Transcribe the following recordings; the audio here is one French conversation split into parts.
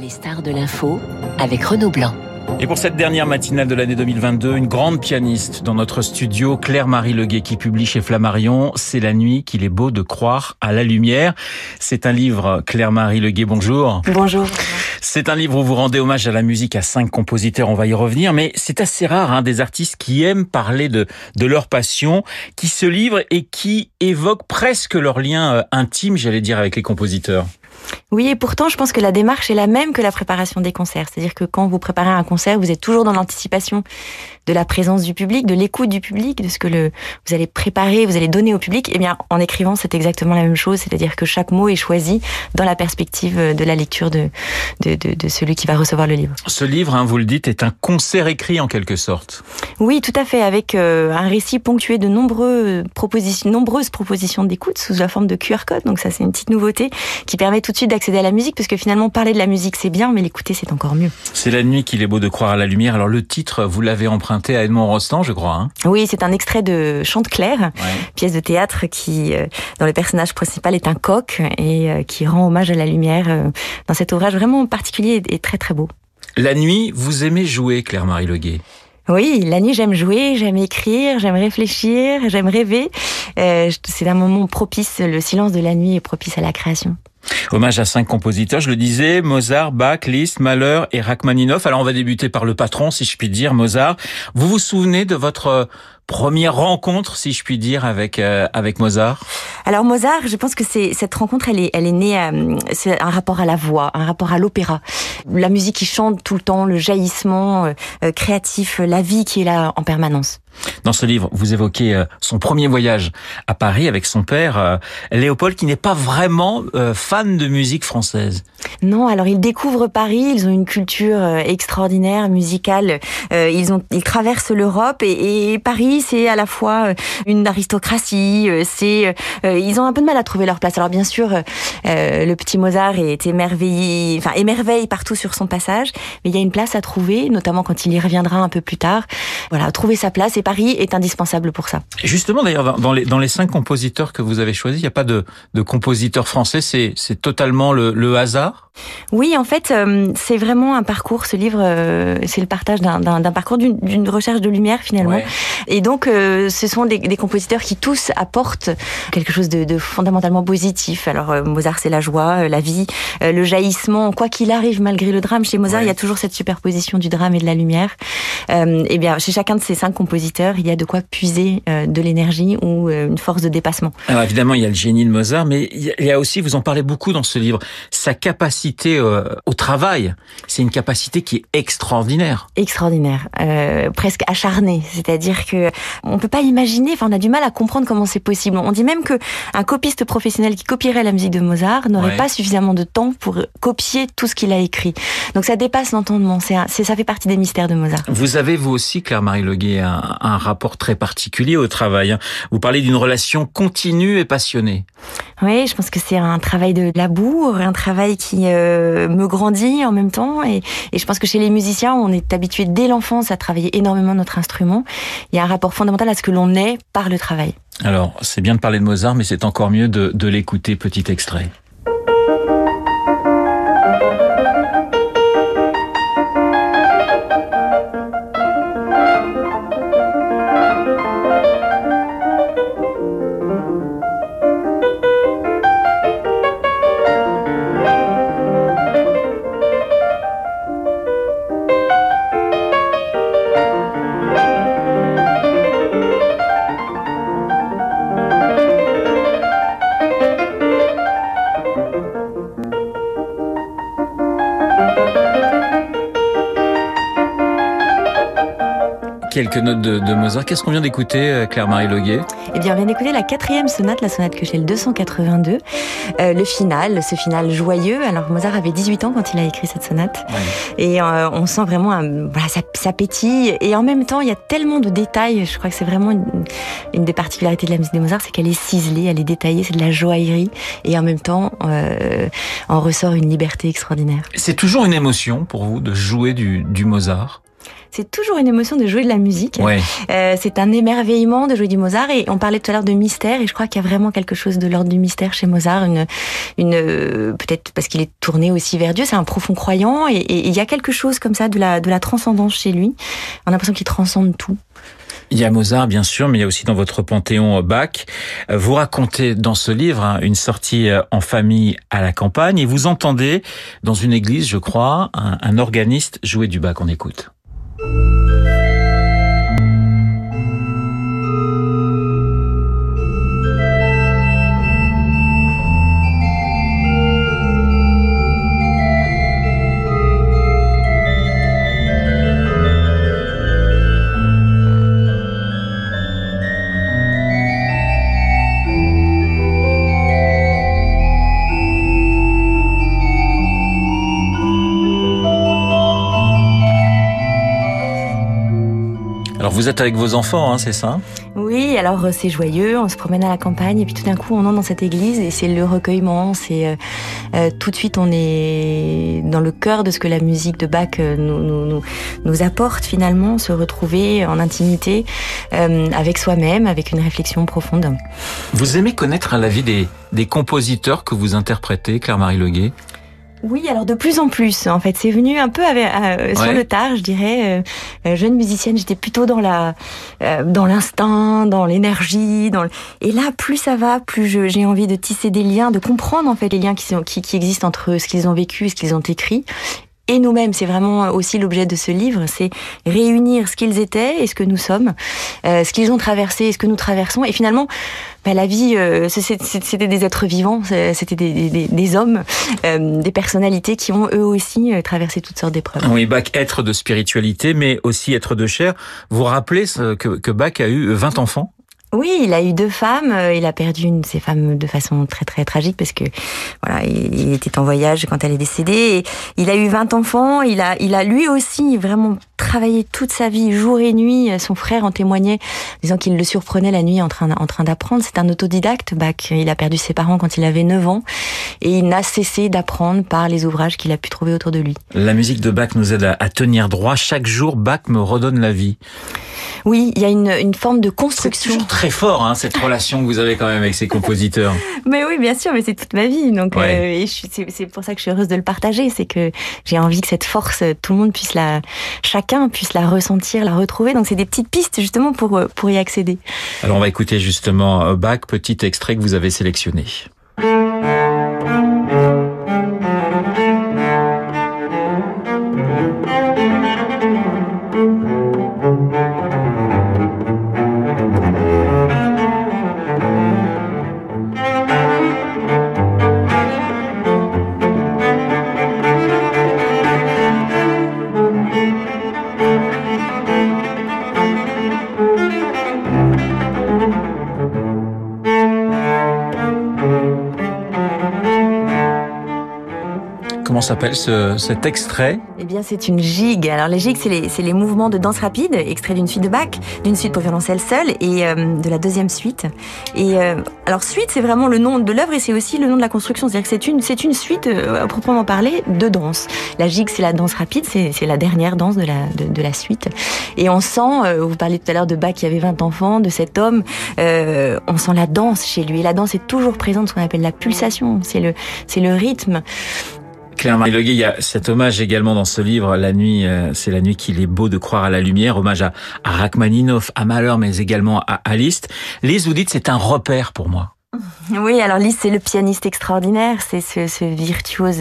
Les stars de l'info avec Renaud Blanc. Et pour cette dernière matinale de l'année 2022, une grande pianiste dans notre studio, Claire-Marie Le Guay, qui publie chez Flammarion « C'est la nuit qu'il est beau de croire à la lumière ». C'est un livre, Claire-Marie Le Guay, bonjour. Bonjour. C'est un livre où vous rendez hommage à la musique à 5 compositeurs, on va y revenir, mais c'est assez rare, des artistes qui aiment parler de leur passion, qui se livrent et qui évoquent presque leur lien intime, j'allais dire, avec les compositeurs. Oui, et pourtant, je pense que la démarche est la même que la préparation des concerts. C'est-à-dire que quand vous préparez un concert, vous êtes toujours dans l'anticipation de la présence du public, de l'écoute du public, de ce que vous allez préparer, vous allez donner au public. Eh bien, en écrivant, c'est exactement la même chose. C'est-à-dire que chaque mot est choisi dans la perspective de la lecture de celui qui va recevoir le livre. Ce livre, vous le dites, est un concert écrit en quelque sorte. Oui, tout à fait, avec un récit ponctué de nombreuses propositions d'écoute sous la forme de QR code. Donc ça, c'est une petite nouveauté qui permet tout de suite d'accéder à la musique, parce que finalement parler de la musique c'est bien, mais l'écouter c'est encore mieux. C'est la nuit qu'il est beau de croire à la lumière. Alors le titre, vous l'avez emprunté à Edmond Rostand, je crois. Oui, c'est un extrait de Chante-Claire, pièce de théâtre qui, dont le personnage principal est un coq et qui rend hommage à la lumière dans cet ouvrage vraiment particulier et très très beau. La nuit, vous aimez jouer, Claire-Marie Le Guay. Oui, la nuit, j'aime jouer, j'aime écrire, j'aime réfléchir, j'aime rêver. C'est un moment propice, le silence de la nuit est propice à la création. Hommage à 5 compositeurs, je le disais, Mozart, Bach, Liszt, Mahler et Rachmaninoff. Alors on va débuter par le patron, si je puis dire, Mozart. Vous vous souvenez de votre première rencontre, si je puis dire, avec Mozart? Alors Mozart, je pense que cette rencontre, elle est née, c'est un rapport à la voix, un rapport à l'opéra. La musique qui chante tout le temps, le jaillissement créatif, la vie qui est là en permanence. Dans ce livre, vous évoquez son premier voyage à Paris avec son père, Léopold, qui n'est pas vraiment fan de musique française. Non, alors ils découvrent Paris, ils ont une culture extraordinaire, musicale, ils traversent l'Europe et Paris, c'est à la fois une aristocratie, ils ont un peu de mal à trouver leur place. Alors bien sûr, le petit Mozart est émerveille partout sur son passage, mais il y a une place à trouver, notamment quand il y reviendra un peu plus tard. Voilà, trouver sa place, et Paris est indispensable pour ça. Justement, d'ailleurs, dans les 5 compositeurs que vous avez choisis, il n'y a pas de compositeur français, c'est totalement le hasard? Oui, en fait, c'est vraiment un parcours, ce livre, c'est le partage d'un parcours, d'une recherche de lumière finalement. Ouais. Et donc, ce sont des compositeurs qui tous apportent quelque chose de fondamentalement positif. Alors, Mozart, c'est la joie, la vie, le jaillissement, quoi qu'il arrive malgré le drame. Chez Mozart, il y a toujours cette superposition du drame et de la lumière. Et bien, chez chacun de ces 5 compositeurs, il y a de quoi puiser de l'énergie ou une force de dépassement. Alors, évidemment, il y a le génie de Mozart, mais il y a aussi, vous en parlez beaucoup dans ce livre, sa capacité au travail, c'est une capacité qui est extraordinaire. Extraordinaire, presque acharnée. C'est-à-dire que on peut pas imaginer. Enfin, on a du mal à comprendre comment c'est possible. On dit même que un copiste professionnel qui copierait la musique de Mozart n'aurait pas suffisamment de temps pour copier tout ce qu'il a écrit. Donc ça dépasse l'entendement. Ça fait partie des mystères de Mozart. Vous avez vous aussi, Claire-Marie Le Guay, un rapport très particulier au travail. Vous parlez d'une relation continue et passionnée. Oui, je pense que c'est un travail de labour, un travail qui me grandit en même temps et je pense que chez les musiciens, on est habitué dès l'enfance à travailler énormément notre instrument. Il y a un rapport fondamental à ce que l'on est par le travail. Alors, c'est bien de parler de Mozart, mais c'est encore mieux de l'écouter. Petit extrait. Quelques notes de Mozart. Qu'est-ce qu'on vient d'écouter, Claire-Marie Le Guay? Eh bien, on vient d'écouter la 4e sonate, la sonate Köchel 282. Le final, ce final joyeux. Alors, Mozart avait 18 ans quand il a écrit cette sonate. Ouais. Et on sent vraiment ça pétille. Et en même temps, il y a tellement de détails. Je crois que c'est vraiment une des particularités de la musique de Mozart, c'est qu'elle est ciselée, elle est détaillée, c'est de la joaillerie. Et en même temps, en ressort une liberté extraordinaire. C'est toujours une émotion pour vous de jouer du Mozart? C'est toujours une émotion de jouer de la musique. Ouais. C'est un émerveillement de jouer du Mozart. Et on parlait tout à l'heure de mystère. Et je crois qu'il y a vraiment quelque chose de l'ordre du mystère chez Mozart. Peut-être parce qu'il est tourné aussi vers Dieu. C'est un profond croyant. Et il y a quelque chose comme ça de la transcendance chez lui. On a l'impression qu'il transcende tout. Il y a Mozart, bien sûr, mais il y a aussi dans votre panthéon Bach. Vous racontez dans ce livre une sortie en famille à la campagne. Et vous entendez dans une église, je crois, un organiste jouer du Bach. On écoute. Alors vous êtes avec vos enfants, hein, c'est ça ? Oui, alors c'est joyeux, on se promène à la campagne et puis tout d'un coup on entre dans cette église et c'est le recueillement, c'est tout de suite on est dans le cœur de ce que la musique de Bach nous apporte finalement, se retrouver en intimité avec soi-même, avec une réflexion profonde. Vous aimez connaître la vie des compositeurs que vous interprétez, Claire-Marie Le Guay ? Oui, alors de plus en plus, en fait, c'est venu un peu sur le tard, je dirais. Jeune musicienne, j'étais plutôt dans l'instinct, dans l'énergie, et là, plus ça va, plus j'ai envie de tisser des liens, de comprendre en fait les liens qui existent entre eux, ce qu'ils ont vécu et ce qu'ils ont écrit. Et nous-mêmes, c'est vraiment aussi l'objet de ce livre, c'est réunir ce qu'ils étaient et ce que nous sommes, ce qu'ils ont traversé et ce que nous traversons. Et finalement, la vie, c'était des êtres vivants, c'était des hommes, des personnalités qui ont eux aussi traversé toutes sortes d'épreuves. Oui, Bach, être de spiritualité, mais aussi être de chair. Vous vous rappelez que Bach a eu 20 enfants ? Oui, il a eu 2 femmes, il a perdu une de ses femmes de façon très très tragique parce que voilà, il était en voyage quand elle est décédée. Et il a eu 20 enfants, il a lui aussi vraiment travaillé toute sa vie, jour et nuit. Son frère en témoignait, disant qu'il le surprenait la nuit en train d'apprendre. C'est un autodidacte, Bach. Il a perdu ses parents quand il avait 9 ans et il n'a cessé d'apprendre par les ouvrages qu'il a pu trouver autour de lui. La musique de Bach nous aide à tenir droit. Chaque jour, Bach me redonne la vie. Oui, il y a une forme de construction. C'est toujours très fort, hein, cette relation que vous avez quand même avec ces compositeurs. Mais oui, bien sûr, mais c'est toute ma vie. Donc, et c'est pour ça que je suis heureuse de le partager. C'est que j'ai envie que cette force, tout le monde chacun puisse la ressentir, la retrouver. Donc, c'est des petites pistes, justement, pour y accéder. Alors, on va écouter, justement, Bach, petit extrait que vous avez sélectionné. Comment s'appelle cet extrait ? Eh bien, c'est une gigue. Alors, les gigues, c'est les mouvements de danse rapide, extraits d'une suite de Bach, d'une suite pour violoncelle seule et de la deuxième suite. Et alors, suite, c'est vraiment le nom de l'œuvre et c'est aussi le nom de la construction. C'est-à-dire que c'est une suite, à proprement parler, de danse. La gigue, c'est la danse rapide, c'est la dernière danse de la suite. Et on sent, vous parliez tout à l'heure de Bach qui avait 20 enfants, de cet homme, on sent la danse chez lui. Et la danse est toujours présente, ce qu'on appelle la pulsation, c'est le rythme. Claire-Marie Le Guay, il y a cet hommage également dans ce livre, La nuit, c'est la nuit qu'il est beau de croire à la lumière, hommage à Rachmaninoff, à Mahler, mais également à Liszt. Liszt, vous dites, c'est un repère pour moi. Oui, alors Liszt, c'est le pianiste extraordinaire, c'est ce virtuose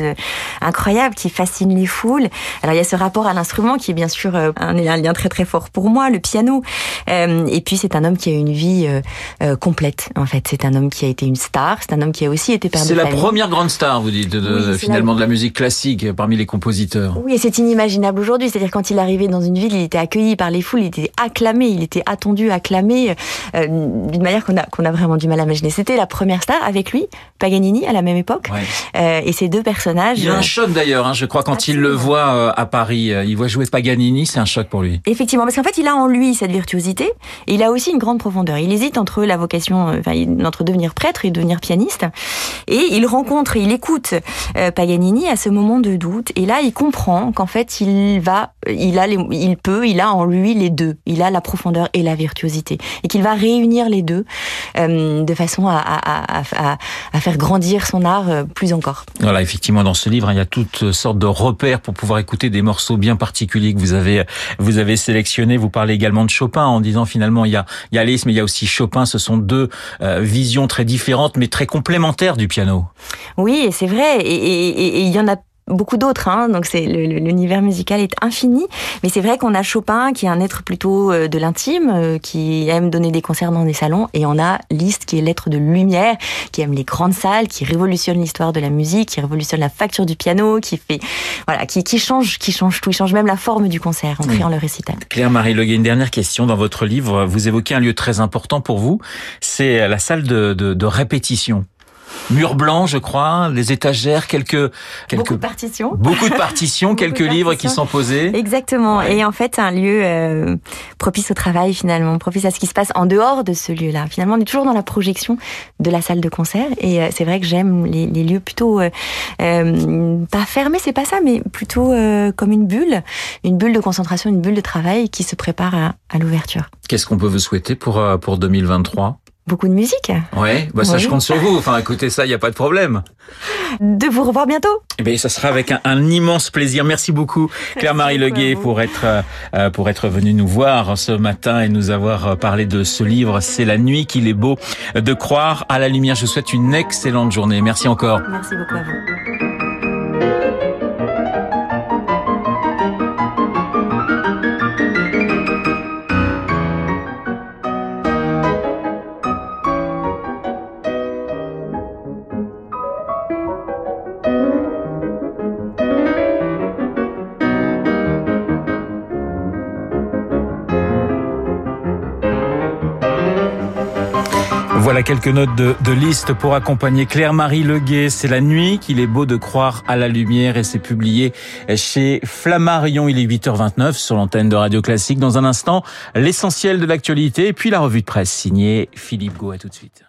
incroyable qui fascine les foules. Alors il y a ce rapport à l'instrument qui est bien sûr un lien très très fort pour moi, le piano. Et puis c'est un homme qui a une vie complète en fait. C'est un homme qui a été une star, c'est un homme qui a aussi été père de famille. C'est la première grande star, vous dites, de la musique classique parmi les compositeurs. Oui, et c'est inimaginable aujourd'hui. C'est-à-dire quand il arrivait dans une ville, il était accueilli par les foules, il était acclamé, il était attendu, acclamé d'une manière qu'on a vraiment du mal à imaginer. C'était la première star avec lui, Paganini, à la même époque. Ouais. Et ces deux personnages... Il y a un choc d'ailleurs, hein, je crois, quand il le voit à Paris, il voit jouer Paganini, c'est un choc pour lui. Effectivement, parce qu'en fait, il a en lui cette virtuosité, et il a aussi une grande profondeur. Il hésite entre la vocation, entre devenir prêtre et devenir pianiste, et il rencontre, il écoute Paganini à ce moment de doute, et là, il comprend qu'en fait, il a en lui les deux. Il a la profondeur et la virtuosité, et qu'il va réunir les deux de façon à faire grandir son art plus encore. Voilà, effectivement, dans ce livre, il y a toutes sortes de repères pour pouvoir écouter des morceaux bien particuliers que vous avez sélectionnés. Vous parlez également de Chopin en disant finalement il y a Liszt, mais il y a aussi Chopin. Ce sont deux visions très différentes, mais très complémentaires du piano. Oui, c'est vrai, et il y en a beaucoup d'autres, hein. Donc c'est l'univers musical est infini, mais c'est vrai qu'on a Chopin qui est un être plutôt de l'intime, qui aime donner des concerts dans des salons, et on a Liszt qui est l'être de lumière, qui aime les grandes salles, qui révolutionne l'histoire de la musique, qui révolutionne la facture du piano, qui change tout, il change même la forme du concert en créant le récital. Claire-Marie Le Guay, une dernière question. Dans votre livre, vous évoquez un lieu très important pour vous, c'est la salle de répétition. Mur blanc, je crois, les étagères, beaucoup de partitions, quelques livres qui sont posés. Exactement. Ouais. Et en fait, un lieu propice au travail finalement, propice à ce qui se passe en dehors de ce lieu-là. Finalement, on est toujours dans la projection de la salle de concert. Et c'est vrai que j'aime les lieux plutôt pas fermés, c'est pas ça, mais plutôt comme une bulle de concentration, une bulle de travail qui se prépare à l'ouverture. Qu'est-ce qu'on peut vous souhaiter pour 2023 ? Beaucoup de musique. Ouais, bah ça oui. Je compte sur vous. Enfin, écoutez ça, il n'y a pas de problème. De vous revoir bientôt. Eh bien, ça sera avec un immense plaisir. Merci beaucoup, Claire-Marie Le Guay, pour être venue nous voir ce matin et nous avoir parlé de ce livre. C'est la nuit qu'il est beau de croire à la lumière. Je vous souhaite une excellente journée. Merci encore. Merci beaucoup à vous. Voilà quelques notes de Liszt pour accompagner Claire-Marie Le Guay. C'est la nuit qu'il est beau de croire à la lumière et c'est publié chez Flammarion. Il est 8h29 sur l'antenne de Radio Classique. Dans un instant, l'essentiel de l'actualité et puis la revue de presse signée Philippe Gaud. À tout de suite.